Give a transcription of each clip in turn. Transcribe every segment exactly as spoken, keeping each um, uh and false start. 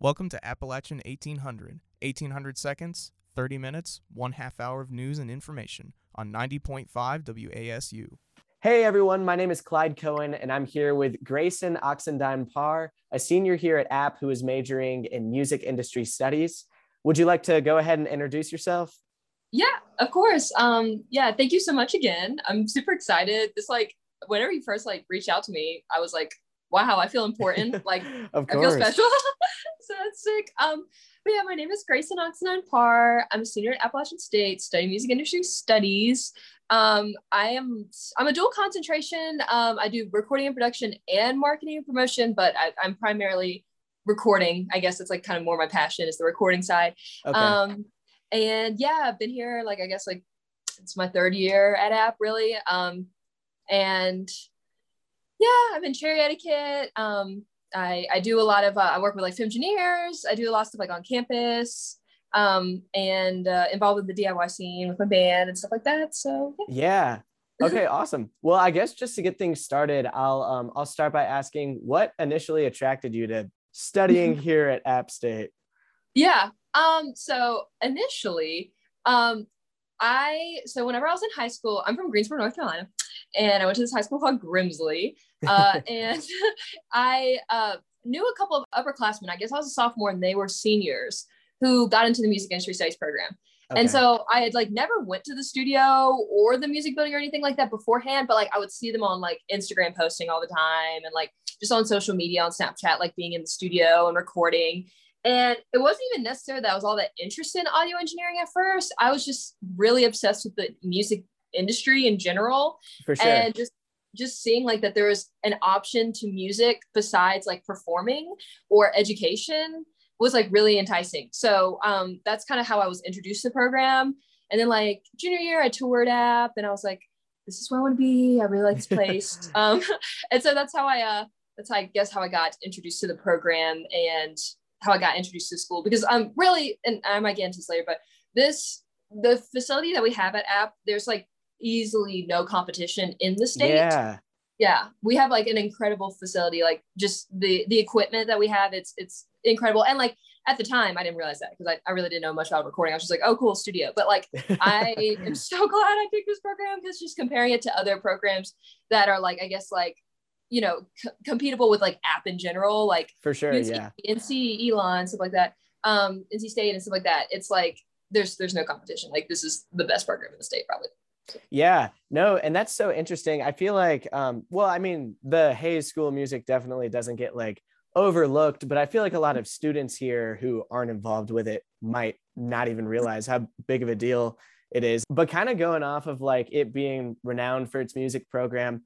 Welcome to Appalachian eighteen hundred, eighteen hundred seconds, thirty minutes, one half hour of news and information on ninety point five W A S U. Hey everyone, my name is Clyde Cohen and I'm here with Grayson Oxendine-Parr, a senior here at App who is majoring in music industry studies. Would you like to go ahead and introduce yourself? Yeah, of course. Um, yeah, thank you so much again. I'm super excited. This like, whenever you first like reached out to me, I was like, wow, I feel important. Like, of I feel special. So that's sick. Um, but yeah, my name is Grayson Oxendine-Parr. I'm a senior at Appalachian State, studying music industry studies. Um, I am, I'm a dual concentration. Um, I do recording and production and marketing and promotion, but I, I'm primarily recording. I guess it's like kind of more my passion is the recording side. Okay. Um, and yeah, I've been here, like, I guess like it's my third year at App really. Um, and yeah, I'm in Cherry Etiquette. Um, I, I do a lot of, uh, I work with like Femgineers. I do a lot of stuff like on campus um, and uh, involved with the D I Y scene with my band and stuff like that. So yeah. yeah. Okay. Awesome. Well, I guess just to get things started, I'll, um, I'll start by asking what initially attracted you to studying here at App State? Yeah. Um, so initially um, I, so whenever I was in high school, I'm from Greensboro, North Carolina, and I went to this high school called Grimsley. Uh, and I uh, knew a couple of upperclassmen. I guess I was a sophomore and they were seniors who got into the music industry studies program. Okay. And so I had like never went to the studio or the music building or anything like that beforehand, but like I would see them on like Instagram posting all the time and like just on social media, on Snapchat, like being in the studio and recording. And it wasn't even necessary that I was all that interested in audio engineering at first. I was just really obsessed with the music industry in general. For sure. And just just seeing like that there was an option to music besides like performing or education was like really enticing. So um, that's kind of how I was introduced to the program. And then like junior year, I toured App and I was like, this is where I want to be. I really like this place. um, and so that's how I, uh, that's how I guess how I got introduced to the program and how I got introduced to school, because I'm um, really, and I might get into this later, but this, the facility that we have at App, there's like easily no competition in the state. Yeah. Yeah. We have like an incredible facility, like just the, the equipment that we have, it's, it's incredible. And like, at the time, I didn't realize that because I, I really didn't know much about recording. I was just like, oh, cool, studio. But like, I am so glad I picked this program because just comparing it to other programs that are like, I guess, like, you know, c- compatible with like App in general, like for sure. N C, yeah. N C, Elon, stuff like that. Um, N C State and stuff like that. It's like, there's, there's no competition. Like this is the best program in the state probably. Yeah, no, and that's so interesting. I feel like, um, well, I mean, the Hayes School of Music definitely doesn't get like overlooked, but I feel like a lot of students here who aren't involved with it might not even realize how big of a deal it is. But kind of going off of like it being renowned for its music program,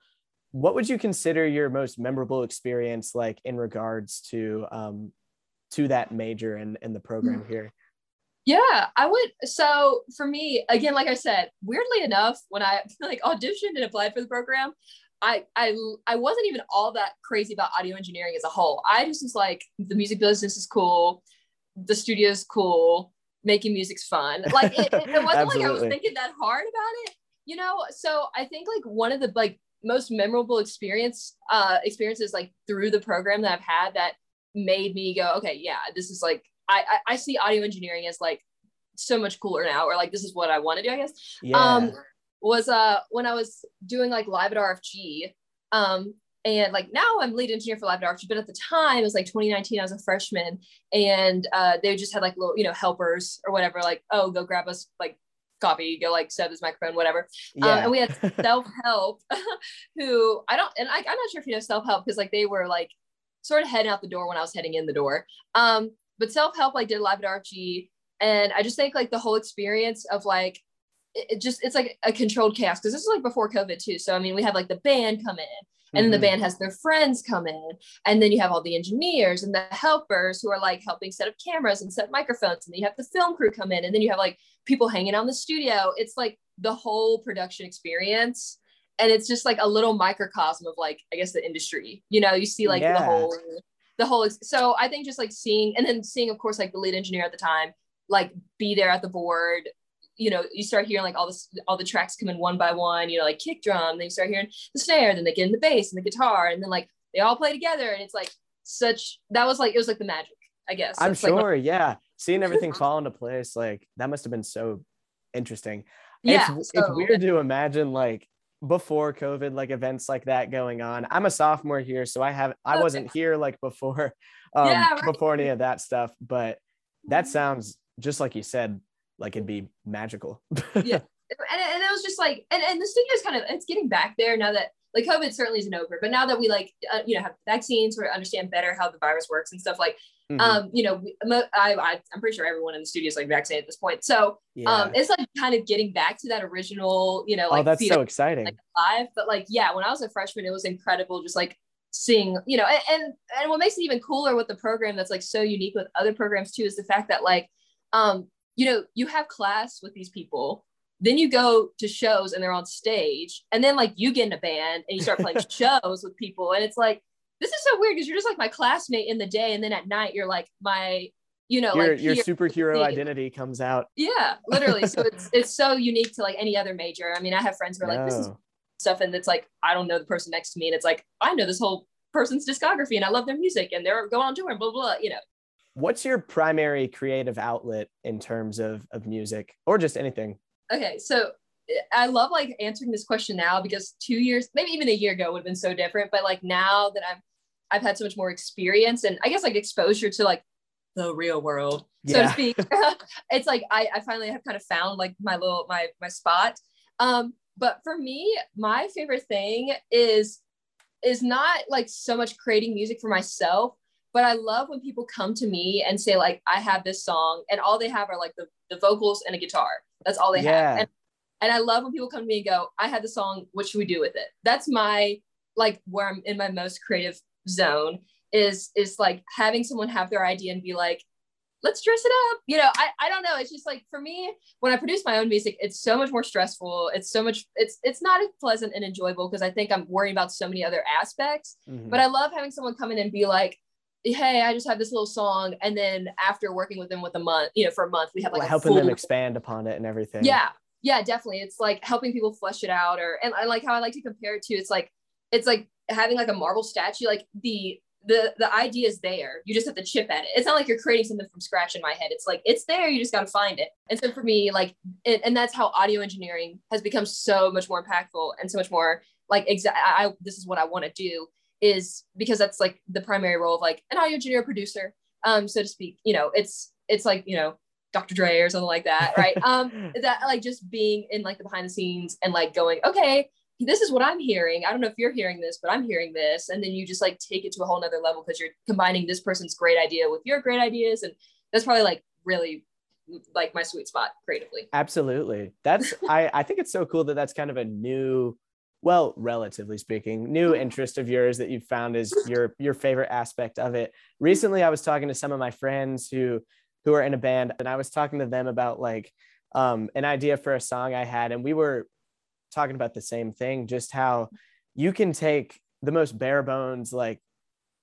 what would you consider your most memorable experience like in regards to um, to that major and, and the program here? Yeah, I would. So for me, again, like I said, weirdly enough, when I like auditioned and applied for the program, I I I wasn't even all that crazy about audio engineering as a whole. I just was like, the music business is cool, the studio's cool, making music's fun. Like it, it, it wasn't like I was thinking that hard about it, you know? So I think like one of the like most memorable experience uh, experiences like through the program that I've had that made me go, okay, yeah, this is like, I, I see audio engineering as like so much cooler now, or like, this is what I want to do, I guess. Yeah. Um, was uh, when I was doing like Live at R F G. Um, and like now I'm lead engineer for Live at R F G, but at the time it was like twenty nineteen, I was a freshman and uh, they just had like little, you know, helpers or whatever, like, oh, go grab us like coffee, go like set this microphone, whatever. Yeah. Um, and we had Self-Help who I don't, and I, I'm not sure if you know Self-Help because like they were like sort of heading out the door when I was heading in the door. Um, But Self-Help, like did Live at R F G. And I just think like the whole experience of like, it, it just, it's like a controlled chaos. Cause this is like before COVID too. So, I mean, we had like the band come in and mm-hmm. then the band has their friends come in. And then you have all the engineers and the helpers who are like helping set up cameras and set microphones. And then you have the film crew come in and then you have like people hanging out in the studio. It's like the whole production experience. And it's just like a little microcosm of like, I guess the industry, you know, you see like yeah. the whole The whole, so I think just like seeing, and then seeing, of course, like the lead engineer at the time, like be there at the board, you know, you start hearing like all this, all the tracks come in one by one, you know, like kick drum, then you start hearing the snare, then they get in the bass and the guitar, and then like they all play together. And it's like such, that was like, it was like the magic, I guess. I'm That's sure. Like- yeah. Seeing everything fall into place, like that must've been so interesting. Yeah, it's, so- it's weird to imagine like before COVID, like events like that going on. I'm a sophomore here, so I have, I okay. wasn't here like before, um, yeah, right. before any of that stuff, but that sounds just like you said, like it'd be magical. Yeah. And, and it was just like, and, and the studio is kind of, it's getting back there now that like COVID certainly isn't over, but now that we like, uh, you know, have vaccines, we understand better how the virus works and stuff like, mm-hmm. um, you know, we, I, I, I'm pretty sure everyone in the studio is like vaccinated at this point. So yeah. um, it's like kind of getting back to that original, you know, like, oh, that's so exciting. Like live, but like, yeah, when I was a freshman, it was incredible. Just like seeing, you know, and, and, and what makes it even cooler with the program that's like so unique with other programs too, is the fact that like, um, you know, you have class with these people. Then you go to shows and they're on stage, and then like you get in a band and you start playing shows with people. And it's like, this is so weird because you're just like my classmate in the day. And then at night you're like my, you know, your, like your superhero thing. Identity comes out. Yeah, literally. So it's it's so unique to like any other major. I mean, I have friends who are no. like, this is stuff. And it's like, I don't know the person next to me. And it's like, I know this whole person's discography and I love their music and they're going on tour and blah, blah, blah, you know. What's your primary creative outlet in terms of of music or just anything? Okay, so I love like answering this question now because two years, maybe even a year ago would have been so different. But like now that I'm, I've had so much more experience and I guess like exposure to like the real world, yeah. so to speak. It's like, I, I finally have kind of found like my little, my, my spot. Um, but for me, my favorite thing is, is not like so much creating music for myself, but I love when people come to me and say like, I have this song and all they have are like the, the vocals and a guitar. That's all they yeah. have. And, and I love when people come to me and go, I had the song, what should we do with it? That's my, like where I'm in my most creative zone is, is like having someone have their idea and be like, let's dress it up. You know, I, I don't know. It's just like, for me, when I produce my own music, it's so much more stressful. It's so much, it's, it's not as pleasant and enjoyable because I think I'm worrying about so many other aspects, mm-hmm. but I love having someone come in and be like, hey, I just have this little song. And then after working with them with a month, you know, for a month, we have like, like helping full- them expand upon it and everything. Yeah. Yeah, definitely. It's like helping people flesh it out or, and I like how I like to compare it to, it's like, it's like having like a marble statue, like the, the, the idea is there. You just have to chip at it. It's not like you're creating something from scratch in my head. It's like, it's there. You just got to find it. And so for me, like, it, and that's how audio engineering has become so much more impactful and so much more like, exa- I, I this is what I want to do. Is because that's like the primary role of like an audio engineer producer, um, so to speak, you know, it's, it's like, you know, Doctor Dre or something like that, right? um, that like just being in like the behind the scenes and like going, okay, this is what I'm hearing. I don't know if you're hearing this, but I'm hearing this. And then you just like take it to a whole nother level because you're combining this person's great idea with your great ideas. And that's probably like really like my sweet spot creatively. Absolutely. That's, I, I think it's so cool that that's kind of a new, well, relatively speaking, new interest of yours that you've found is your your favorite aspect of it. Recently, I was talking to some of my friends who who are in a band, and I was talking to them about like um, an idea for a song I had, and we were talking about the same thing, just how you can take the most bare bones like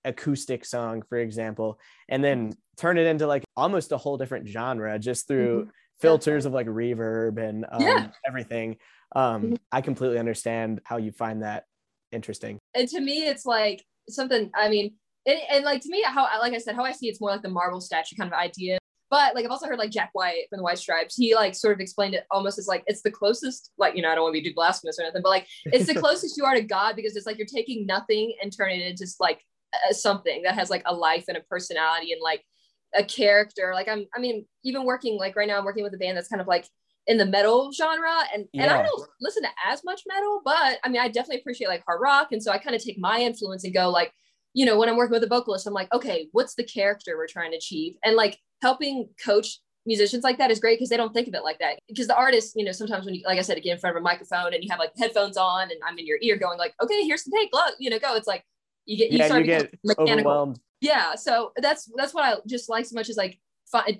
acoustic song, for example, and then turn it into like almost a whole different genre just through mm-hmm. filters of like reverb and um, yeah. everything. Um, I completely understand how you find that interesting. And to me, it's like something, I mean, and, and like to me, how, like I said, how I see it's more like the marble statue kind of idea. But like, I've also heard like Jack White from The White Stripes. He like sort of explained it almost as like, it's the closest, like, you know, I don't want to be too blasphemous or nothing, but like, it's the closest you are to God because it's like, you're taking nothing and turning it into like uh, something that has like a life and a personality and like a character. Like I'm, I mean, even working, like right now I'm working with a band that's kind of like in the metal genre and, yeah. and I don't listen to as much metal, but I mean, I definitely appreciate like hard rock. And so I kind of take my influence and go like, you know, when I'm working with a vocalist, I'm like, okay, what's the character we're trying to achieve? And like helping coach musicians like that is great because they don't think of it like that. Because the artist, you know, sometimes when you, like I said, get in front of a microphone and you have like headphones on and I'm in your ear going like, okay, here's the take, look, you know, go. It's like, you get, you yeah, start you get overwhelmed. Yeah. So that's, that's what I just like so much is like,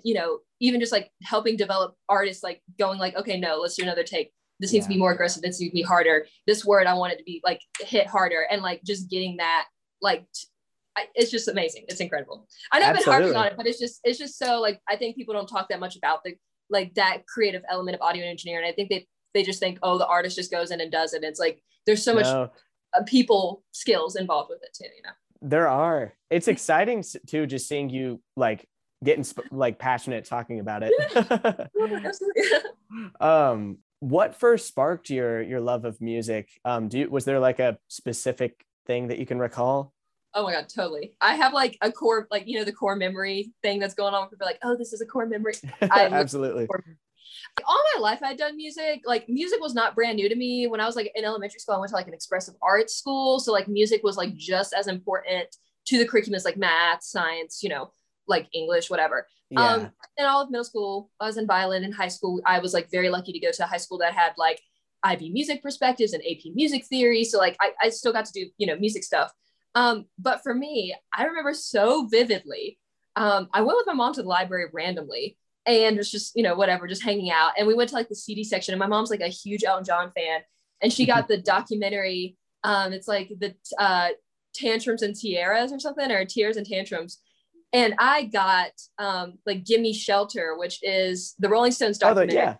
you know, even just like helping develop artists, like going like, okay, no, let's do another take. This yeah. needs to be more aggressive. This needs to be harder. This word, I want it to be like hit harder. And like, just getting that, like, t- I, it's just amazing. It's incredible. I know I've been harping on it, but it's just, it's just so like, I think people don't talk that much about the, like that creative element of audio engineering. I think they, they just think, oh, the artist just goes in and does it. And it's like, there's so no. much uh, people skills involved with it too, you know? There are. It's exciting too, just seeing you like getting sp- like passionate talking about it. um, what first sparked your your love of music? Um, do you, was there like a specific thing that you can recall? Oh my God, totally. I have like a core, like, you know, the core memory thing that's going on. People are like, oh, this is a core memory. I Absolutely. All my life I'd done music. Like music was not brand new to me. When I was like in elementary school, I went to like an expressive arts school. So like music was like just as important to the curriculum as like math, science, you know, like English, whatever. Yeah. Um, and all of middle school, I was in violin. In high school, I was like very lucky to go to a high school that had like I B music perspectives and A P music theory. So like I, I still got to do, you know, music stuff. Um, but for me, I remember so vividly, um, I went with my mom to the library randomly and was just, you know, whatever, just hanging out. And we went to like the C D section, and my mom's like a huge Elton John fan. And she got the documentary, um, it's like the, uh, Tantrums and Tiaras or something, or Tears and Tantrums. And I got, um, like Gimme Shelter, which is the Rolling Stones documentary. Oh, yeah.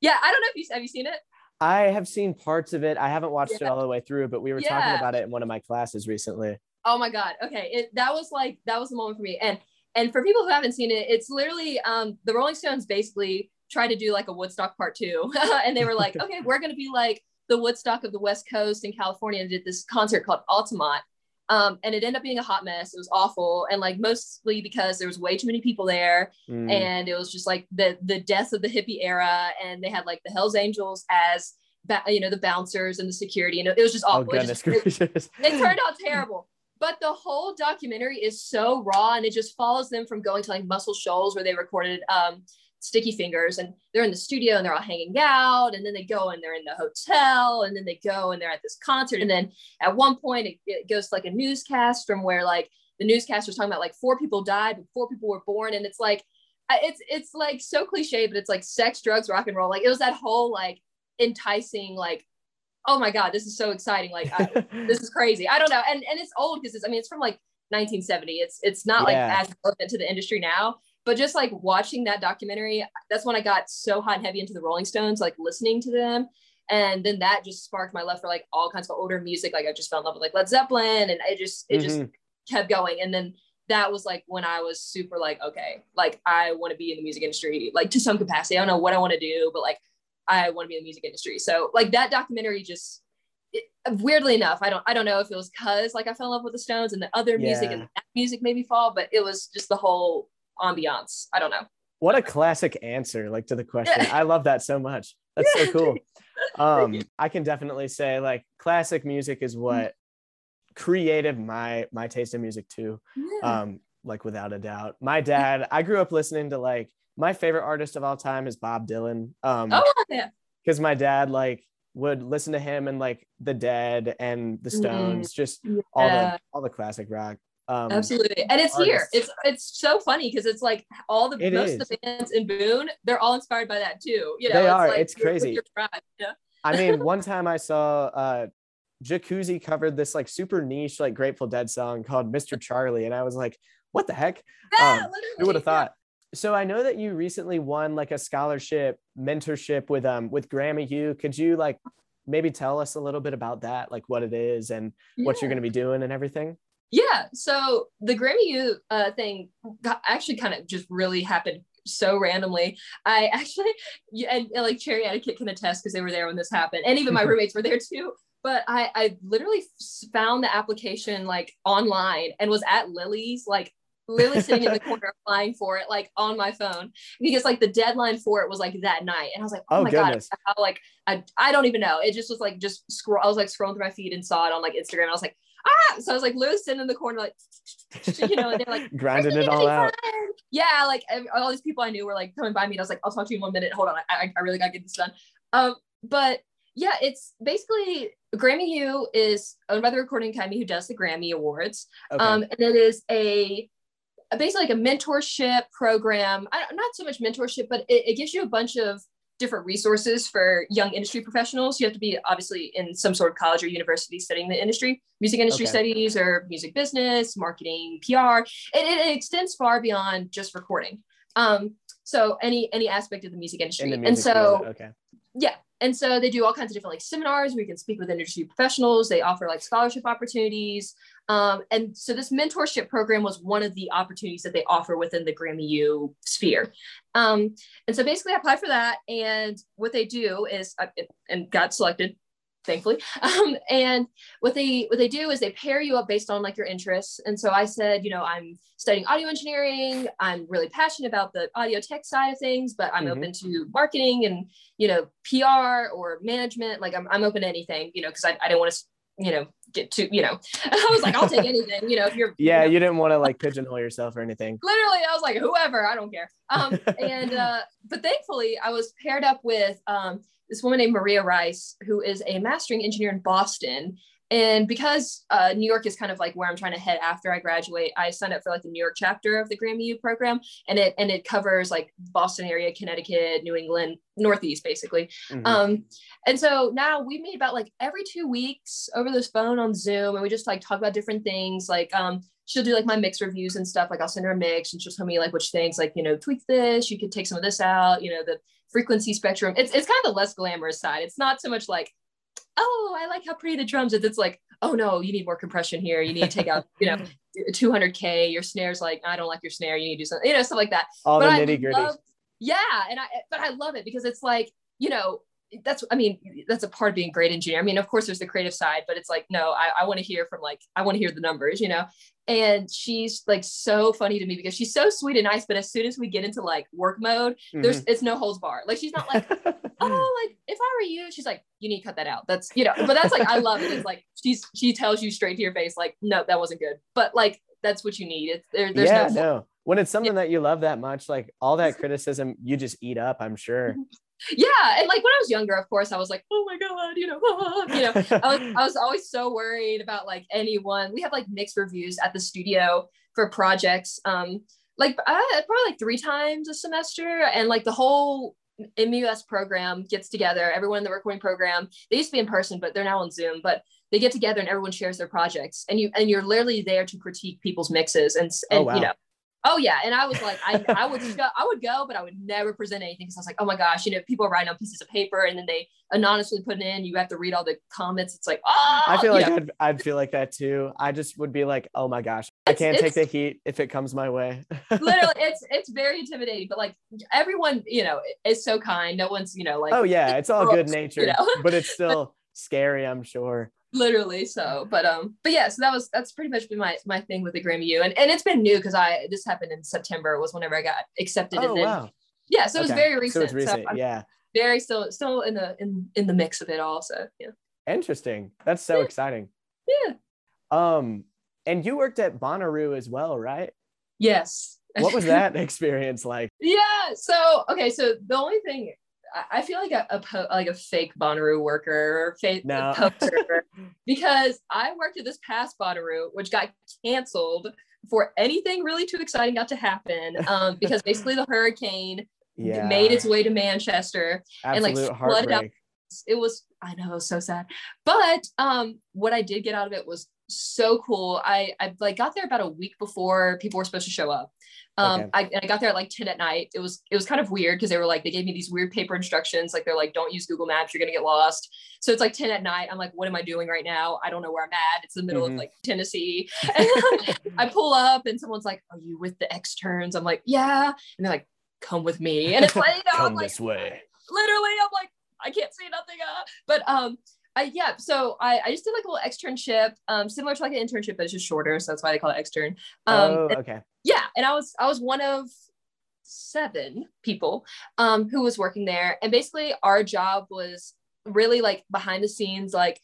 Yeah. I don't know if you, have you seen it? I have seen parts of it. I haven't watched yeah. it all the way through, but we were yeah. talking about it in one of my classes recently. Oh my God. Okay. It, that was like, that was the moment for me. And, and for people who haven't seen it, it's literally, um, the Rolling Stones basically tried to do like a Woodstock part two. And they were like, okay, we're going to be like the Woodstock of the West Coast in California, and did this concert called Altamont. Um, and it ended up being a hot mess. It was awful. And like mostly because there was way too many people there. Mm. And it was just like the the death of the hippie era. And they had like the Hell's Angels as, ba- you know, the bouncers and the security. And it was just awful. Oh, goodness gracious. It, just, it, it turned out terrible. But the whole documentary is so raw. And it just follows them from going to like Muscle Shoals, where they recorded um, Sticky Fingers. And they're in the studio and they're all hanging out. And then they go and they're in the hotel. And then they go and they're at this concert. And then at one point, it, it goes to like a newscast from where like the newscaster's talking about like four people died, but four people were born. And it's like, it's, it's like so cliche, but it's like sex, drugs, rock and roll. Like it was that whole like enticing, like, oh my God, this is so exciting. Like, I, this is crazy. I don't know. And and it's old because it's, I mean, it's from like nineteen seventy. It's, it's not yeah. like as relevant to the industry now. But just like watching that documentary, that's when I got so hot and heavy into the Rolling Stones, like listening to them. And then that just sparked my love for like all kinds of older music. Like I just fell in love with like Led Zeppelin, and I just, it mm-hmm. just kept going. And then that was like when I was super like, okay, like I want to be in the music industry, like to some capacity. I don't know what I want to do, but like I want to be in the music industry. So like that documentary just, it, weirdly enough, I don't, I don't know if it was cause like I fell in love with the Stones and the other yeah. music, and that music made me fall, but it was just the whole ambiance. I don't know. What a classic answer, like to the question. I love that so much. That's so cool. Um, I can definitely say like classic music is what created my, my taste in music too. Um, like without a doubt. My dad, I grew up listening to like, my favorite artist of all time is Bob Dylan. Um, oh, yeah. Cause my dad like would listen to him and like the Dead and the Stones, mm, just yeah. all the, all the classic rock. Um, Absolutely. And it's artists. Here. It's it's so funny because it's like all the it most is. Of the bands in Boone, they're all inspired by that too. You know, they it's are. Like it's crazy. Pride, you know? I mean, one time I saw uh, Jacuzzi covered this like super niche like Grateful Dead song called Mister Charlie, and I was like, what the heck? Um, who would have thought? So I know that you recently won like a scholarship mentorship with um with Grammy U. Could you like maybe tell us a little bit about that, like what it is and yeah. what you're going to be doing and everything? Yeah, so the Grammy U uh, thing got, actually kind of just really happened so randomly. I actually, and, and like Cherry Etiquette can attest because they were there when this happened. And even my roommates were there too. But I, I literally found the application like online and was at Lily's, like Lily sitting in the corner applying for it, like on my phone. Because like the deadline for it was like that night. And I was like, oh, oh my goodness. God, how, like, I, I don't even know. It just was like, just scroll. I was like scrolling through my feed and saw it on like Instagram. And I was like, ah, so I was like Lewis sitting in the corner, like, you know, and they're like grinding it all out. Yeah, like all these people I knew were like coming by me, and I was like, I'll talk to you in one minute. Hold on, I, I really gotta get this done. Um, but yeah, it's basically Grammy U is owned by the Recording Academy, who does the Grammy Awards, okay. um, and it is a, a basically like a mentorship program. I, not so much mentorship, but it, it gives you a bunch of different resources for young industry professionals. You have to be obviously in some sort of college or university studying the industry, music industry okay. studies or music business, marketing, P R. It, it extends far beyond just recording. Um, so any any aspect of the music industry. The music and so, okay. Yeah. And so they do all kinds of different like seminars where you can speak with industry professionals. They offer like scholarship opportunities. Um, and so this mentorship program was one of the opportunities that they offer within the Grammy U sphere. Um, and so basically I applied for that. And what they do is, I, and got selected, thankfully. Um, and what they, what they do is they pair you up based on like your interests. And so I said, you know, I'm studying audio engineering. I'm really passionate about the audio tech side of things, but I'm mm-hmm. open to marketing and, you know, P R or management. Like I'm, I'm open to anything, you know, cause I, I don't want to, you know, get too, you know, I was like, I'll take anything, you know, if you're, yeah, you, know. You didn't want to like pigeonhole yourself or anything. Literally. I was like, whoever, I don't care. Um, and, uh, but thankfully I was paired up with, um, this woman named Maria Rice, who is a mastering engineer in Boston. And because uh, New York is kind of like where I'm trying to head after I graduate, I signed up for like the New York chapter of the Grammy U program. And it, and it covers like Boston area, Connecticut, New England, Northeast, basically. Mm-hmm. Um, and so now we meet about like every two weeks over this phone on Zoom. And we just like talk about different things. Like um, she'll do like my mix reviews and stuff. Like I'll send her a mix and she'll tell me like which things, like, you know, tweak this, you could take some of this out, you know, the frequency spectrum. It's it's kind of the less glamorous side. It's not so much like, oh, I like how pretty the drums is. It's like, oh no, you need more compression here. You need to take out, you know, two hundred K. Your snare's like, I don't like your snare. You need to do something, you know, stuff like that. All but the nitty gritty. Yeah, and I but I love it because it's like, you know, that's I mean that's a part of being a great engineer. I mean, of course, there's the creative side, but it's like, no, I, I want to hear from like I want to hear the numbers, you know. And she's like so funny to me because she's so sweet and nice, but as soon as we get into like work mode, there's mm-hmm. it's no holds barred. Like she's not like, oh, like if I were you, she's like, you need to cut that out. That's, you know, but that's like, I love it. It's like she's she tells you straight to your face, like, no, that wasn't good. But like that's what you need. It's there, there's yeah, no, no. When it's something yeah. that you love that much, like all that criticism, you just eat up, I'm sure. Yeah. And like when I was younger, of course, I was like, oh my God, you know, ah, you know, I was, I was always so worried about like anyone. We have like mixed reviews at the studio for projects. Um, like I, probably like three times a semester, and like the whole M U S program gets together. Everyone in the recording program, they used to be in person, but they're now on Zoom, but they get together and everyone shares their projects, and you, and you're literally there to critique people's mixes and, and oh, wow. you know, oh yeah. And I was like, I, I would go, I would go, but I would never present anything. Cause I was like, oh my gosh, you know, people are writing on pieces of paper and then they anonymously put it in, you have to read all the comments. It's like, oh, I feel like I'd, I'd feel like that too. I just would be like, oh my gosh, I can't take the heat if it comes my way. Literally. It's, it's very intimidating, but like everyone, you know, is so kind. No one's, you know, like, oh yeah, it's all good natured, you know? But it's still scary, I'm sure. Literally. So, but, um, but yeah, so that was, that's pretty much been my, my thing with the Grammy U, and, and it's been new cause I, this happened in September was whenever I got accepted. Oh, and then, wow. yeah. So it was okay. very recent. So it's recent. So yeah. Very still, still in the, in, in the mix of it all. So yeah. Interesting. That's so yeah. exciting. Yeah. Um, and you worked at Bonnaroo as well, right? Yes. What was that experience like? Yeah. So, okay. So the only thing, I feel like a, a po- like a fake Bonnaroo worker, or fake no. poster, because I worked at this past Bonnaroo, which got canceled before anything really too exciting got to happen, um, because basically the hurricane yeah. made its way to Manchester. Absolute and like flooded out. It was, I know, it was so sad. But um, what I did get out of it was so cool. I I like got there about a week before people were supposed to show up. Um, okay. I, and I got there at like ten at night. It was, it was kind of weird because they were like, they gave me these weird paper instructions. Like, they're like, don't use Google Maps, you're going to get lost. So it's like ten at night. I'm like, what am I doing right now? I don't know where I'm at. It's the middle mm-hmm. of like Tennessee. And I pull up and someone's like, are you with the externs? I'm like, yeah. And they're like, come with me. And it's like, you know, come I'm like, this way. Literally, I'm like, I can't see nothing. Uh. But, um, I, yeah, so I, I just did like a little externship, um, similar to like an internship, but it's just shorter, so that's why they call it extern. Um, oh, okay. And, yeah, and I was I was one of seven people um, who was working there, and basically our job was really like behind the scenes, like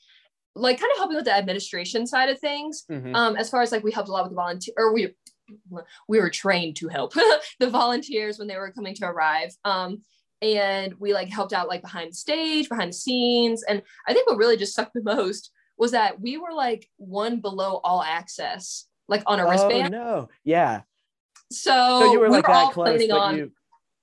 like kind of helping with the administration side of things. Mm-hmm. Um, as far as like we helped a lot with the volunteer, or we we were trained to help the volunteers when they were coming to arrive. Um, And we like helped out like behind the stage, behind the scenes. And I think what really just sucked the most was that we were like one below all access, like on a oh, wristband. Oh no, yeah. So, so you were like we were that all close, planning on, you...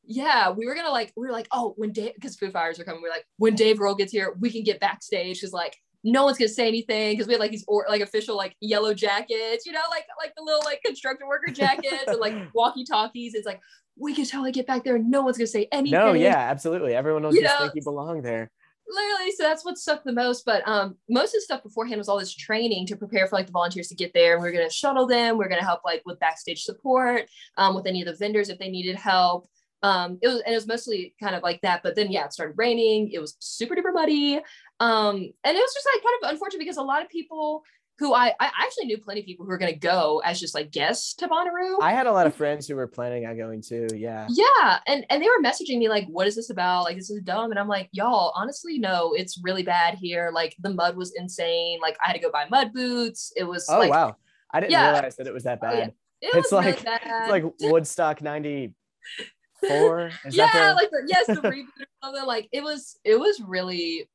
yeah, we were gonna like, we were like, oh, when Dave, because Foo Fighters are coming, we we're like, when Dave Grohl gets here, we can get backstage. Cause like, no one's gonna say anything because we had like these or, like official like yellow jackets, you know, like like the little like construction worker jackets and like walkie talkies. It's like we can totally get back there and no one's gonna say anything. No, yeah, absolutely. Everyone will you just know, think you belong there. Literally, so that's what sucked the most. But um, most of the stuff beforehand was all this training to prepare for like the volunteers to get there. And we we're gonna shuttle them. We we're gonna help like with backstage support, um, with any of the vendors if they needed help. Um, it was and it was mostly kind of like that. But then yeah, it started raining. It was super duper muddy, um, and it was just like kind of unfortunate because a lot of people who I I actually knew plenty of people who were going to go as just like guests to Bonnaroo. I had a lot of friends who were planning on going too. Yeah. Yeah. And, and they were messaging me like, what is this about? Like, this is dumb. And I'm like, y'all, honestly, no, it's really bad here. Like the mud was insane. Like I had to go buy mud boots. It was oh, like, wow. I didn't yeah. realize that it was that bad. Oh, yeah. It it's was like, really bad. It's like Woodstock ninety-four. Is yeah. That like, yes, the reboot or something. Like it was, it was really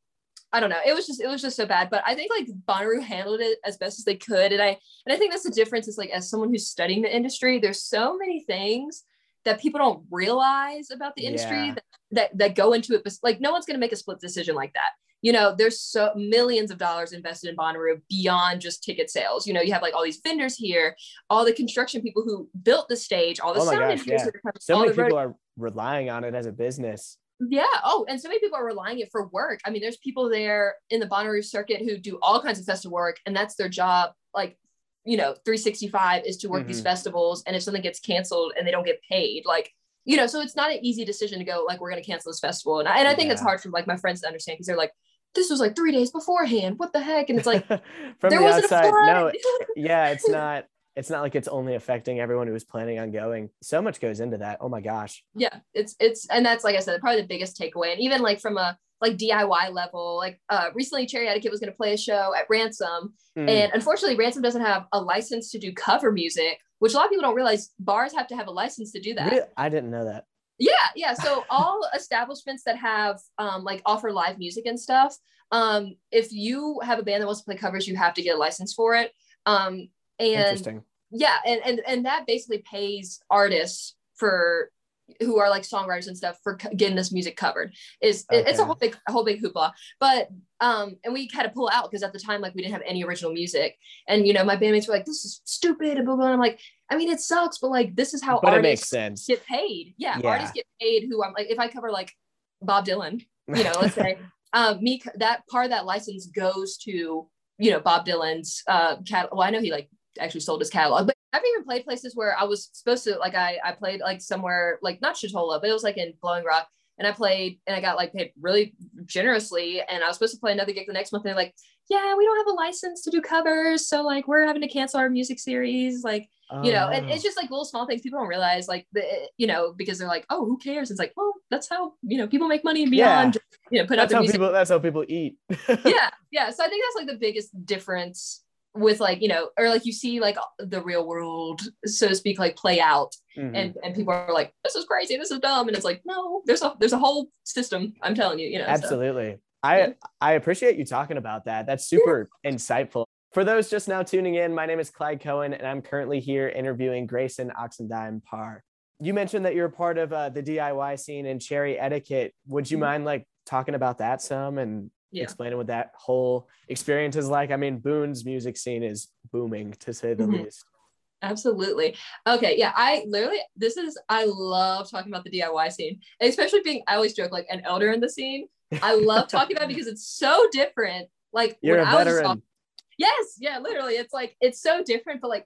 I don't know. It was just, it was just so bad, but I think like Bonnaroo handled it as best as they could. And I, and I think that's the difference is like, as someone who's studying the industry, there's so many things that people don't realize about the industry yeah. that, that, that go into it. But like, no one's going to make a split decision like that. You know, there's so millions of dollars invested in Bonnaroo beyond just ticket sales. You know, you have like all these vendors here, all the construction people who built the stage, all the oh sound gosh, engineers. Yeah. That are coming, so many people road- are relying on it as a business. Yeah. Oh, and so many people are relying it for work. I mean, there's people there in the Bonnaroo circuit who do all kinds of festival work, and that's their job. Like, you know, three sixty-five is to work mm-hmm. these festivals. And if something gets canceled and they don't get paid, like, you know, so it's not an easy decision to go like, we're going to cancel this festival. And I, and I think yeah. it's hard for like my friends to understand because they're like, this was like three days beforehand. What the heck? And it's like, from there the wasn't outside, a flood. No, yeah, it's not. It's not like it's only affecting everyone who was planning on going. So much goes into that. Oh my gosh. Yeah. It's, it's, and that's, like I said, probably the biggest takeaway. And even like from a like D I Y level, like uh, recently Cherry Etiquette was going to play a show at Ransom. Mm. And unfortunately Ransom doesn't have a license to do cover music, which a lot of people don't realize bars have to have a license to do that. Really? I didn't know that. Yeah. Yeah. So all establishments that have um, like offer live music and stuff. Um, if you have a band that wants to play covers, you have to get a license for it. Um, and Interesting. Yeah. And, and, and that basically pays artists for who are like songwriters and stuff for co- getting this music covered is okay. It's a whole big, a whole big hoopla, but, um, and we had to pull out because at the time, like we didn't have any original music and, you know, my bandmates were like, this is stupid. And blah, blah. And I'm like, I mean, it sucks, but like, this is how but artists it makes sense. Get paid. Yeah, yeah. Artists get paid who I'm like, if I cover like Bob Dylan, you know, let's say, um, me, that part of that license goes to, you know, Bob Dylan's, uh, cat. Well, I know he like, actually sold his catalog, but I've even played places where I was supposed to like I I played like somewhere like not Chitola, but it was like in Blowing Rock, and I played and I got like paid really generously, and I was supposed to play another gig the next month, and they're like, yeah, we don't have a license to do covers, so like we're having to cancel our music series, like oh. you know, and it's just like little small things people don't realize, like the, you know, because they're like, oh, who cares? It's like, well, that's how you know people make money beyond yeah. you know put that's out the music. People, that's how people eat. yeah, yeah. So I think that's like the biggest difference. With like, you know, or like you see like the real world, so to speak, like play out mm-hmm. and, and people are like, this is crazy. This is dumb. And it's like, no, there's a, there's a whole system. I'm telling you, you know. Absolutely. So. I, yeah. I appreciate you talking about that. That's super yeah. insightful. For those just now tuning in, my name is Clyde Cohen and I'm currently here interviewing Grayson Oxendine-Parr. You mentioned that you're a part of uh, the D I Y scene and Cherry Etiquette. Would you mm-hmm. mind like talking about that some and yeah. explaining what that whole experience is like? I mean, Boone's music scene is booming to say the mm-hmm. least. Absolutely. Okay. Yeah. I literally, this is, I love talking about the D I Y scene, and especially being, I always joke like an elder in the scene. I love talking about it because it's so different. Like you're a veteran. Talking, yes. Yeah. Literally. It's like, it's so different, but like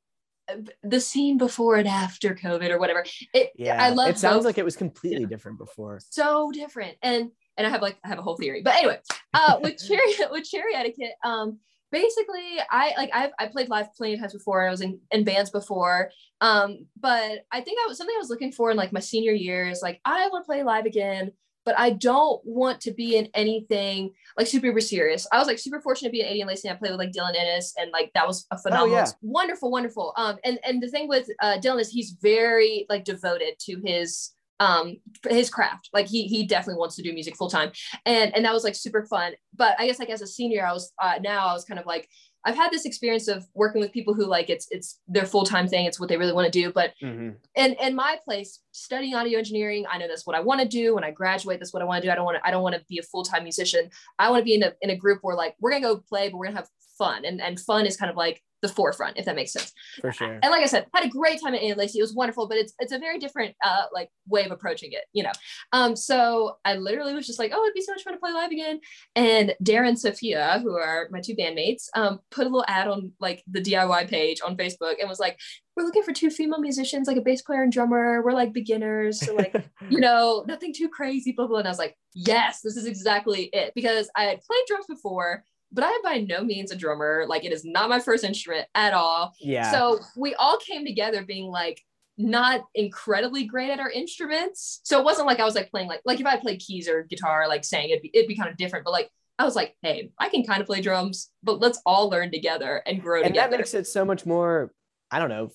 the scene before and after COVID or whatever. It, yeah. I love it. Sounds both. Like it was completely yeah. different before. So different. And And I have like, I have a whole theory, but anyway, uh, with Cherry, with Cherry Etiquette, um, basically I, like I've, I played live plenty of times before. I was in, in bands before. Um, but I think I was something I was looking for in like my senior year is like, I want to play live again, but I don't want to be in anything like super serious. I was like super fortunate to be in A D and Lacey. I played with like Dylan Ennis, and like, that was a phenomenal, oh, yeah. wonderful, wonderful. Um, and, and the thing with uh, Dylan is he's very like devoted to his, um his craft. Like he he definitely wants to do music full time, and and that was like super fun. But I guess like as a senior I was uh now I was kind of like I've had this experience of working with people who like it's it's their full-time thing, it's what they really want to do, but mm-hmm. and and my place studying audio engineering, I know that's what I want to do when I graduate, that's what I want to do. I don't want to I don't want to be a full-time musician. I want to be in a in a group where like we're gonna go play, but we're gonna have fun, and and fun is kind of like the forefront, if that makes sense. For sure. And like I said, had a great time at Annie Lacey. It was wonderful, but it's it's a very different uh, like way of approaching it, you know. Um, so I literally was just like, oh, it'd be so much fun to play live again. And Darren Sophia, who are my two bandmates, um, put a little ad on like the D I Y page on Facebook and was like, we're looking for two female musicians, like a bass player and drummer. We're like beginners, so like, you know, nothing too crazy, blah, blah. And I was like, yes, this is exactly it. Because I had played drums before, but I am by no means a drummer. Like, it is not my first instrument at all. Yeah. So we all came together being like, not incredibly great at our instruments. So it wasn't like I was like playing, like, like if I played keys or guitar, like sang, it'd be, it'd be kind of different, but like, I was like, hey, I can kind of play drums, but let's all learn together and grow and together. And that makes it so much more, I don't know,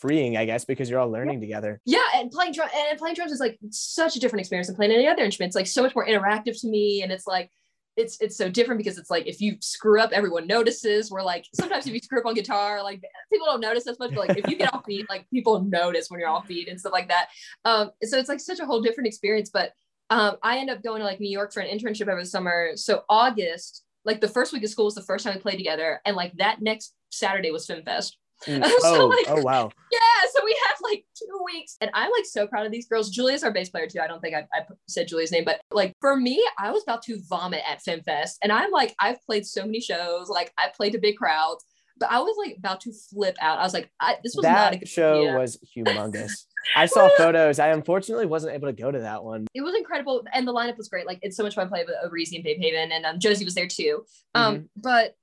freeing, I guess, because you're all learning yeah. together. Yeah, and playing drum and playing drums is like such a different experience than playing any other instrument. It's like so much more interactive to me, and it's like it's it's so different because it's like if you screw up, everyone notices. We're like sometimes if you screw up on guitar, like people don't notice as much, but like if you get off beat, like people notice when you're off beat and stuff like that. Um, so it's like such a whole different experience. But um, I ended up going to like New York for an internship over the summer. So August, like the first week of school was the first time we played together, and like that next Saturday was FemFest. Mm. so oh, like, oh wow yeah so we have like two weeks, and I'm like so proud of these girls. Julia's our bass player too. I don't think I, I said Julia's name, but like for me, I was about to vomit at FemFest, and I'm like, I've played so many shows, like I played to big crowds, but I was like about to flip out. I was like, I, this was that not a good show idea. Was humongous. I saw photos. I unfortunately wasn't able to go to that one. It was incredible, and the lineup was great. Like, it's so much fun playing with Overeasy and Babe Haven, and um, Josie was there too. um mm-hmm. But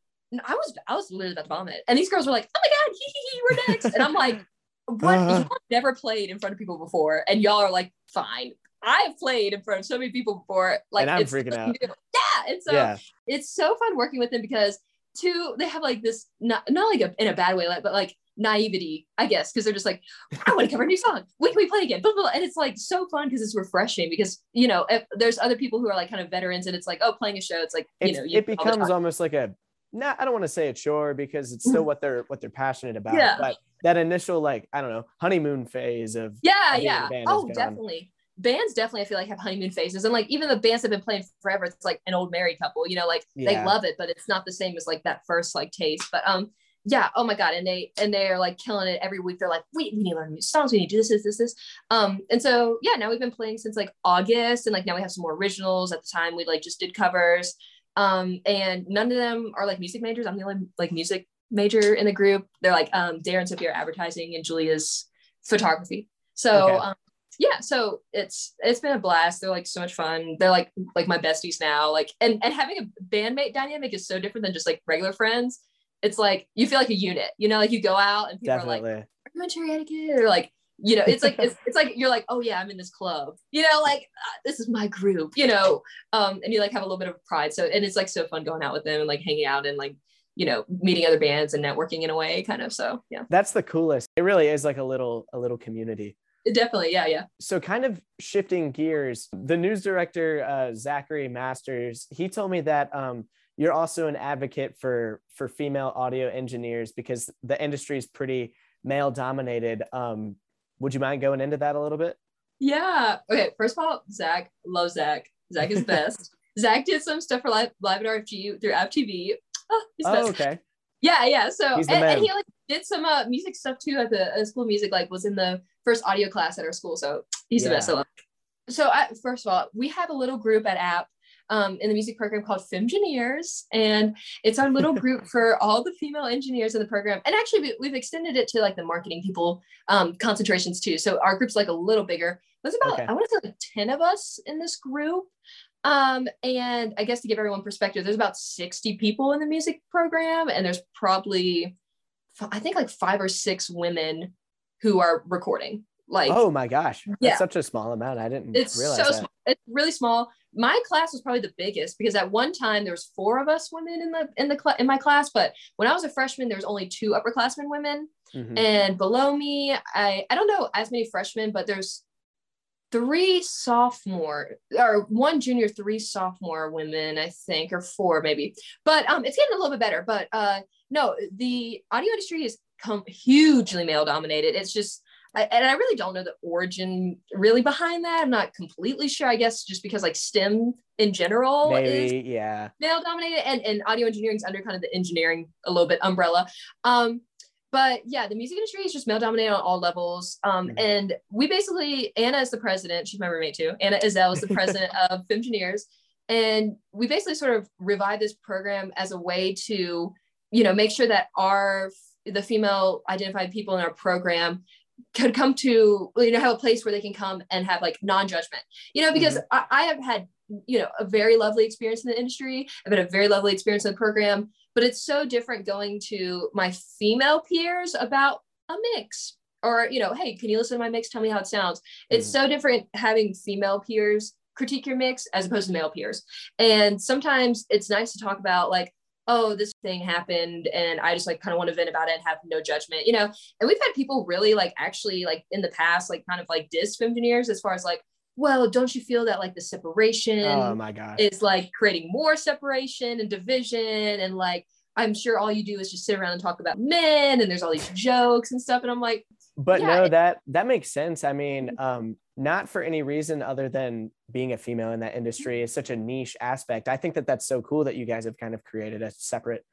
I was I was literally about to vomit, and these girls were like, "Oh my god, hee hee hee, we're next!" And I'm like, "What? Uh-huh. Y'all never played in front of people before, and y'all are like, fine. I've played in front of so many people before, like, and I'm it's freaking out. New. Yeah, and so yeah. It's so fun working with them because two, they have like this not not like a, in a bad way, but like naivety, I guess, because they're just like, I want to cover a new song. When can we play again? Blah, blah, blah. And it's like so fun because it's refreshing, because you know if, there's other people who are like kind of veterans, and it's like, oh, playing a show, it's like it's, you know, you it becomes almost like a Nah, I don't want to say a chore because it's still what they're what they're passionate about. Yeah. But that initial, like, I don't know, honeymoon phase of yeah, yeah. Oh, definitely. Bands definitely, I feel like, have honeymoon phases. And like even the bands have been playing forever, it's like an old married couple, you know, like yeah. they love it, but it's not the same as like that first like taste. But um yeah, oh my god, and they and they are like killing it every week. They're like, wait, we need to learn new songs, we need to do this, this, this, this. Um, and so yeah, now we've been playing since like August, and like now we have some more originals. At the time, we like just did covers. Um, and none of them are like music majors. I'm the only like music major in the group. They're like, um, Darren Sophia advertising and Julia's photography. So, okay. um, yeah, so it's, it's been a blast. They're like so much fun. They're like, like my besties now, like, and, and having a bandmate dynamic is so different than just like regular friends. It's like, you feel like a unit, you know, like you go out and people Definitely. Are like, are you in Cherry Etiquette? Or like, you know, it's like, it's, it's like, you're like, oh yeah, I'm in this club, you know, like, uh, this is my group, you know, um, and you like have a little bit of pride. So, and it's like so fun going out with them and like hanging out and like, you know, meeting other bands and networking in a way kind of. So, yeah. That's the coolest. It really is like a little, a little community. It definitely. Yeah. Yeah. So kind of shifting gears, the news director, uh, Zachary Masters, he told me that, um, you're also an advocate for, for female audio engineers because the industry is pretty male dominated. Um, Would you mind going into that a little bit? Yeah. Okay. First of all, Zach, love Zach. Zach is best. Zach did some stuff for live, live at R F G through App T V. Oh, he's oh best. Okay. Yeah, yeah. So and, and he like did some uh, music stuff too at the uh, school. Music like was in the first audio class at our school. So he's yeah. the best. I love him. So I, first of all, we have a little group at App um, in the music program called Femgineers, and it's our little group for all the female engineers in the program. And actually we, we've extended it to like the marketing people, um, concentrations too. So our group's like a little bigger. There's about, okay. I want to say like ten of us in this group. Um, and I guess to give everyone perspective, there's about sixty people in the music program, and there's probably, I think like five or six women who are recording. Like, oh my gosh, yeah. That's such a small amount. I didn't it's realize so that. Small. It's really small. My class was probably the biggest because at one time there was four of us women in the in the cl- in my class, but when I was a freshman there was only two upperclassmen women, mm-hmm. and below me I I don't know as many freshmen, but there's three sophomore or one junior, three sophomore women I think, or four maybe. But um, it's getting a little bit better. But uh, no, the audio industry is com- hugely male dominated. It's just. I, and I really don't know the origin really behind that. I'm not completely sure, I guess, just because like STEM in general Maybe, is yeah. male dominated, and, and audio engineering is under kind of the engineering a little bit umbrella. Um, But yeah, the music industry is just male dominated on all levels. Um, mm-hmm. And we basically, Anna is the president, she's my roommate too. Anna Izell is the president of Femgineers. And we basically sort of revived this program as a way to, you know, make sure that our, the female identified people in our program could come to, you know, have a place where they can come and have like non-judgment, you know, because mm-hmm. I, I have had, you know, a very lovely experience in the industry. I've had a very lovely experience in the program, but it's so different going to my female peers about a mix or, you know, hey, can you listen to my mix? Tell me how it sounds. It's mm-hmm. so different having female peers critique your mix as opposed to male peers. And sometimes it's nice to talk about like, oh, this thing happened and I just like kind of want to vent about it and have no judgment, you know? And we've had people really like actually like in the past, like kind of like diss Femgineers as far as like, well, don't you feel that like the separation oh my God. is like creating more separation and division and like, I'm sure all you do is just sit around and talk about men and there's all these jokes and stuff. And I'm like, but yeah, no, it- that, that makes sense. I mean, um, not for any reason other than being a female in that industry is such a niche aspect. I think that that's so cool that you guys have kind of created a separate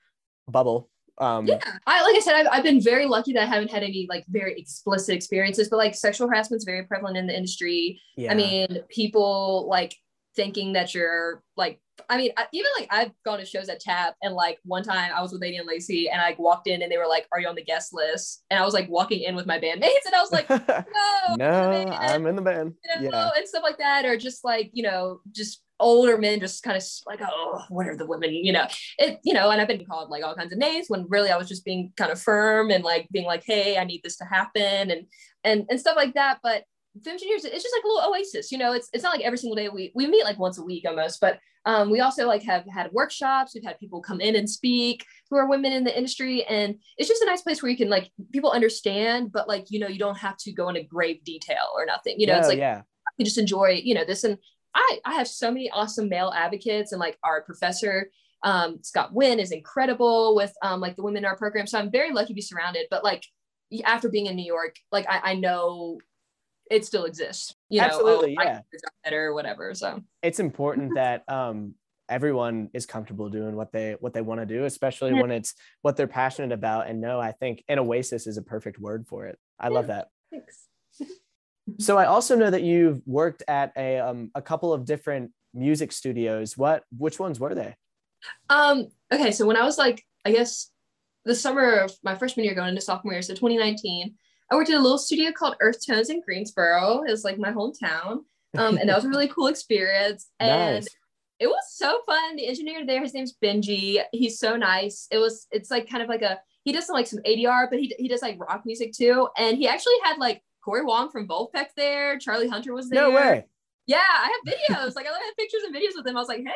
bubble. Um, yeah, I, like I said, I've, I've been very lucky that I haven't had any like very explicit experiences, but like sexual harassment is very prevalent in the industry. Yeah. I mean, people like thinking that you're like, I mean, I, even like I've gone to shows at T A B and like one time I was with Lady and Lacey and I like, walked in and they were like, are you on the guest list? And I was like walking in with my bandmates and I was like, no, no, in I'm in the band. You know, yeah. And stuff like that. Or just like, you know, just older men just kind of like, oh, what are the women, you know, it, you know, and I've been called like all kinds of names when really I was just being kind of firm and like being like, hey, I need this to happen and, and, and stuff like that. But Femgineers, it's just like a little oasis, you know, it's it's not like every single day we, we meet like once a week almost, but um, we also like have had workshops, we've had people come in and speak who are women in the industry. And it's just a nice place where you can like, people understand, but like, you know, you don't have to go into grave detail or nothing, you know, no, it's like, yeah. you just enjoy, you know, this. And I, I have so many awesome male advocates and like our professor, um, Scott Wynn is incredible with um, like the women in our program. So I'm very lucky to be surrounded, but like after being in New York, like I, I know it still exists, you know, absolutely, oh, yeah. I can do that better or whatever. So it's important that um, everyone is comfortable doing what they, what they want to do, especially yeah. when it's what they're passionate about. And no, I think an oasis is a perfect word for it. I yeah. love that. Thanks. So I also know that you've worked at a, um, a couple of different music studios. What, which ones were they? Um, okay. So when I was like, I guess the summer of my freshman year going into sophomore year, so twenty nineteen, I worked at a little studio called Earth Tones in Greensboro. It was like my hometown. Um, and that was a really cool experience. And nice. It was so fun. The engineer there, his name's Benji. He's so nice. It was, it's like kind of like a, he does some, like some A D R, but he, he does like rock music too. And he actually had like Corey Wong from Volpec there. Charlie Hunter was there. No way. Yeah, I have videos. Like I had pictures and videos with them. I was like, hey.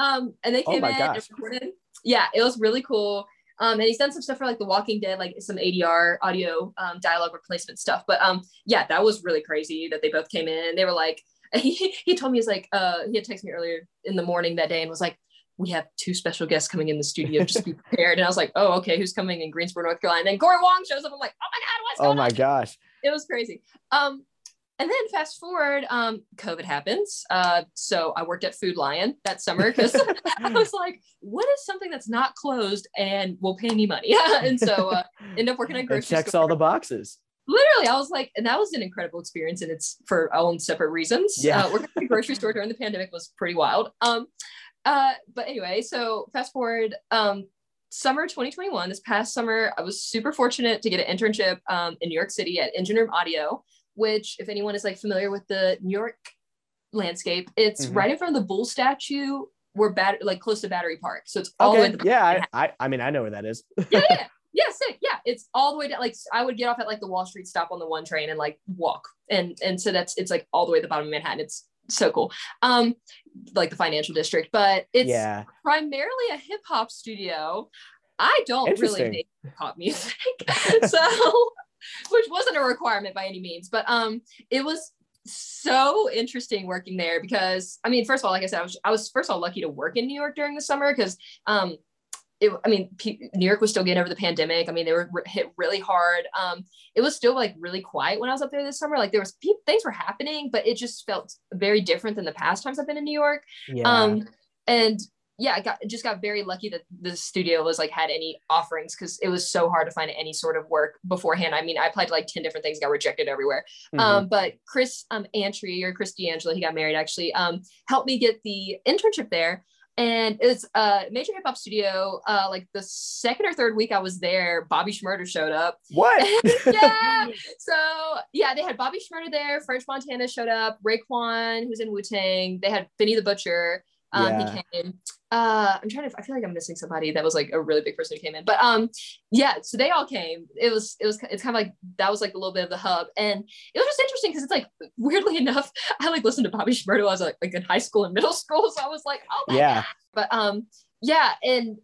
Um, and they came oh my in gosh. and recorded. Yeah, it was really cool. Um, and he's done some stuff for like The Walking Dead, like some A D R audio um, dialogue replacement stuff. But um, yeah, that was really crazy that they both came in. They were like, he, he told me, he's like, uh, he had texted me earlier in the morning that day and was like, we have two special guests coming in the studio, just be prepared. And I was like, oh, okay, who's coming in Greensboro, North Carolina? And then Corey Wong shows up. I'm like, oh my God, what's going on? Oh my gosh. It was crazy. Um, and then fast forward, um, COVID happens. Uh, so I worked at Food Lion that summer because I was like, what is something that's not closed and will pay me money? And so uh, ended up working at grocery store. It checks all the boxes. Literally, I was like, and that was an incredible experience and it's for own separate reasons. Yeah. Uh, working at a grocery store during the pandemic was pretty wild. Um, uh, but anyway, so fast forward, um, summer twenty twenty-one, this past summer, I was super fortunate to get an internship um, in New York City at Engine Room Audio, which if anyone is like familiar with the New York landscape, it's mm-hmm. right in front of the Bull statue. We're bat- like close to Battery Park. So it's all okay. the way to the Yeah, I, I I mean, I know where that is. yeah, yeah, yeah, sick. Yeah, it's all the way down. Like I would get off at like the Wall Street stop on the one train and like walk. And and so that's, it's like all the way to the bottom of Manhattan. It's so cool. Um, like the financial district, but it's yeah. primarily a hip hop studio. I don't really make hip hop music. so... which wasn't a requirement by any means, but um, it was so interesting working there because, I mean, first of all, like I said, I was, I was first of all lucky to work in New York during the summer because, um, it, I mean, P- New York was still getting over the pandemic. I mean, they were re- hit really hard. Um, it was still like really quiet when I was up there this summer. Like there was pe- things were happening, but it just felt very different than the past times I've been in New York. Yeah. Um, and yeah, I got, just got very lucky that the studio was like had any offerings, because it was so hard to find any sort of work beforehand. I mean, I applied to like ten different things, got rejected everywhere. Mm-hmm. Um, but Chris um, Antry or Chris D'Angelo, he got married actually, um, helped me get the internship there. And it's a major hip hop studio. Uh, like the second or third week I was there, Bobby Shmurda showed up. What? Yeah. So yeah, they had Bobby Shmurda there. French Montana showed up. Raekwon, who's in Wu-Tang. They had Benny the Butcher. Um, yeah. He came. Uh, I'm trying to. I feel like I'm missing somebody that was like a really big person who came in. But um, yeah. So they all came. It was. It was. It's kind of like that was like a little bit of the hub, and it was just interesting because it's like weirdly enough, I like listened to Bobby Shmurda while I was like, like in high school and middle school, so I was like, oh my yeah. God. But um, yeah, and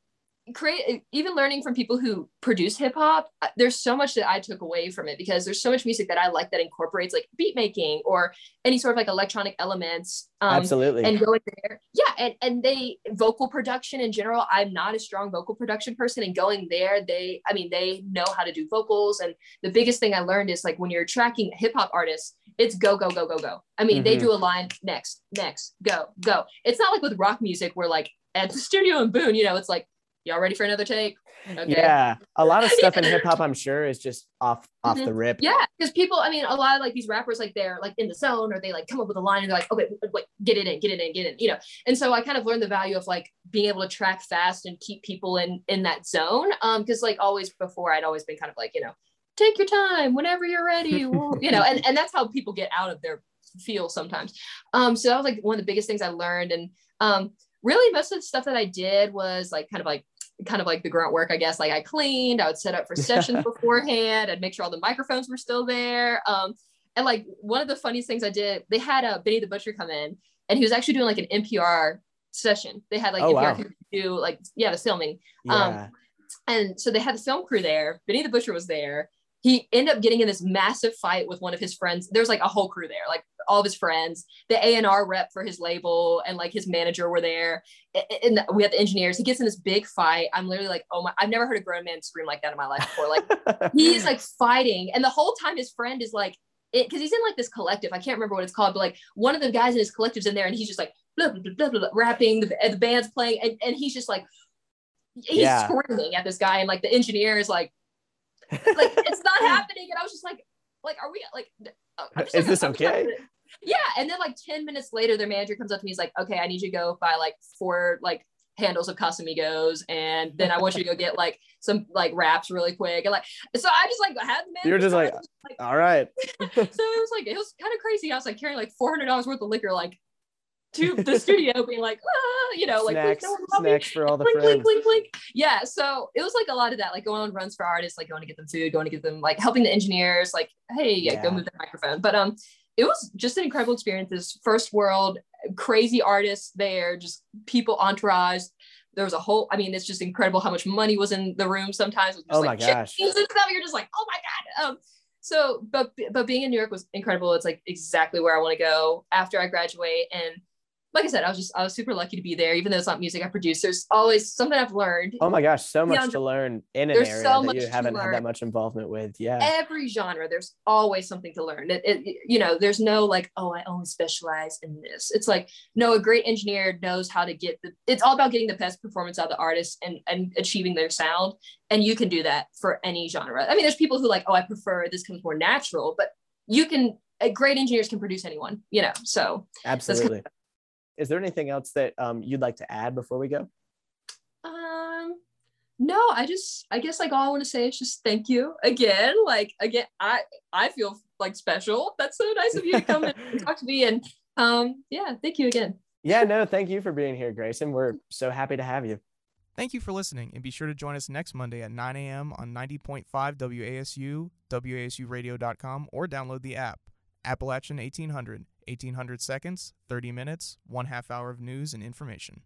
create even learning from people who produce hip hop. There's so much that I took away from it because there's so much music that I like that incorporates like beat making or any sort of like electronic elements. Um, Absolutely. And going there, yeah, and and they vocal production in general. I'm not a strong vocal production person, and going there, they, I mean, they know how to do vocals. And the biggest thing I learned is like when you're tracking hip hop artists, it's go go go go go. I mean, mm-hmm. they do a line next next go go. It's not like with rock music where like at the studio in Boone, you know, it's like, y'all ready for another take? Okay. Yeah. A lot of stuff in hip hop, I'm sure, is just off off mm-hmm. the rip. Yeah. Because people, I mean, a lot of like these rappers, like they're like in the zone or they like come up with a line and they're like, okay, wait, get it in, get it in, get it in, you know? And so I kind of learned the value of like being able to track fast and keep people in, in that zone. Um, Cause like always before I'd always been kind of like, you know, take your time whenever you're ready, we'll, you know, and, and that's how people get out of their feel sometimes. Um, So that was like one of the biggest things I learned. And um, really most of the stuff that I did was like kind of like, kind of like the grunt work, I guess. Like I cleaned, I would set up for sessions beforehand, I'd make sure all the microphones were still there. Um, and like one of the funniest things I did, they had uh, Benny the Butcher come in, and he was actually doing like an N P R session. They had like oh, N P R wow. do like, yeah, the filming. Yeah. Um, and so they had the film crew there. Benny the Butcher was there. He ended up getting in this massive fight with one of his friends. There's like a whole crew there, like all of his friends, the A and R rep for his label and like his manager were there. And we had the engineers. He gets in this big fight. I'm literally like, oh my, I've never heard a grown man scream like that in my life before. Like he's like fighting. And the whole time his friend is like, it, cause he's in like this collective. I can't remember what it's called, but like one of the guys in his collective's in there and he's just like, blah, blah, blah, blah, blah, rapping, the, the band's playing. And, and he's just like, he's yeah. screaming at this guy. And like the engineer is like, like it's not happening, and I was just like, like, are we like? Just, like is this okay? Yeah, and then like ten minutes later, their manager comes up to me. He's like, okay, I need you to go buy like four like handles of Casamigos, and then I want you to go get like some like wraps really quick, and like so I just like had the manager. You're just like, just like, all right. So it was like it was kind of crazy. I was like carrying like four hundred dollars worth of liquor, like. To the studio being like, ah, you know, like snacks, snacks for all the blink, friends. Blink, blink, blink. Yeah, so it was like a lot of that, like going on runs for artists, like going to get them food, going to get them, like helping the engineers, like, hey, yeah, yeah. go move that microphone. But um, it was just an incredible experience. This first world, crazy artists there, just people entourage. There was a whole, I mean, it's just incredible how much money was in the room sometimes. It was just, oh like, my gosh. You're just like, oh my God. Um, so, but, but being in New York was incredible. It's like exactly where I want to go after I graduate. And like I said, I was just, I was super lucky to be there, even though it's not music I produce. There's always something I've learned. Oh my gosh, so much to learn in an area that you haven't had that much involvement with. Yeah. Every genre, there's always something to learn. It, it, you know, there's no like, oh, I only specialize in this. It's like, no, a great engineer knows how to get the, it's all about getting the best performance out of the artist and, and achieving their sound. And you can do that for any genre. I mean, there's people who like, oh, I prefer, this comes more natural, but you can, great engineers can produce anyone, you know, so. Absolutely. Is there anything else that um, you'd like to add before we go? Um, no, I just, I guess like all I want to say is just thank you again. Like, again, I, I feel like special. That's so nice of you to come and talk to me. And um, yeah, thank you again. Yeah, no, thank you for being here, Grayson. We're so happy to have you. Thank you for listening, and be sure to join us next Monday at nine a.m. on ninety point five W A S U, W A S U radio dot com, or download the app, Appalachian eighteen hundred. eighteen hundred seconds, thirty minutes, one half hour of news and information.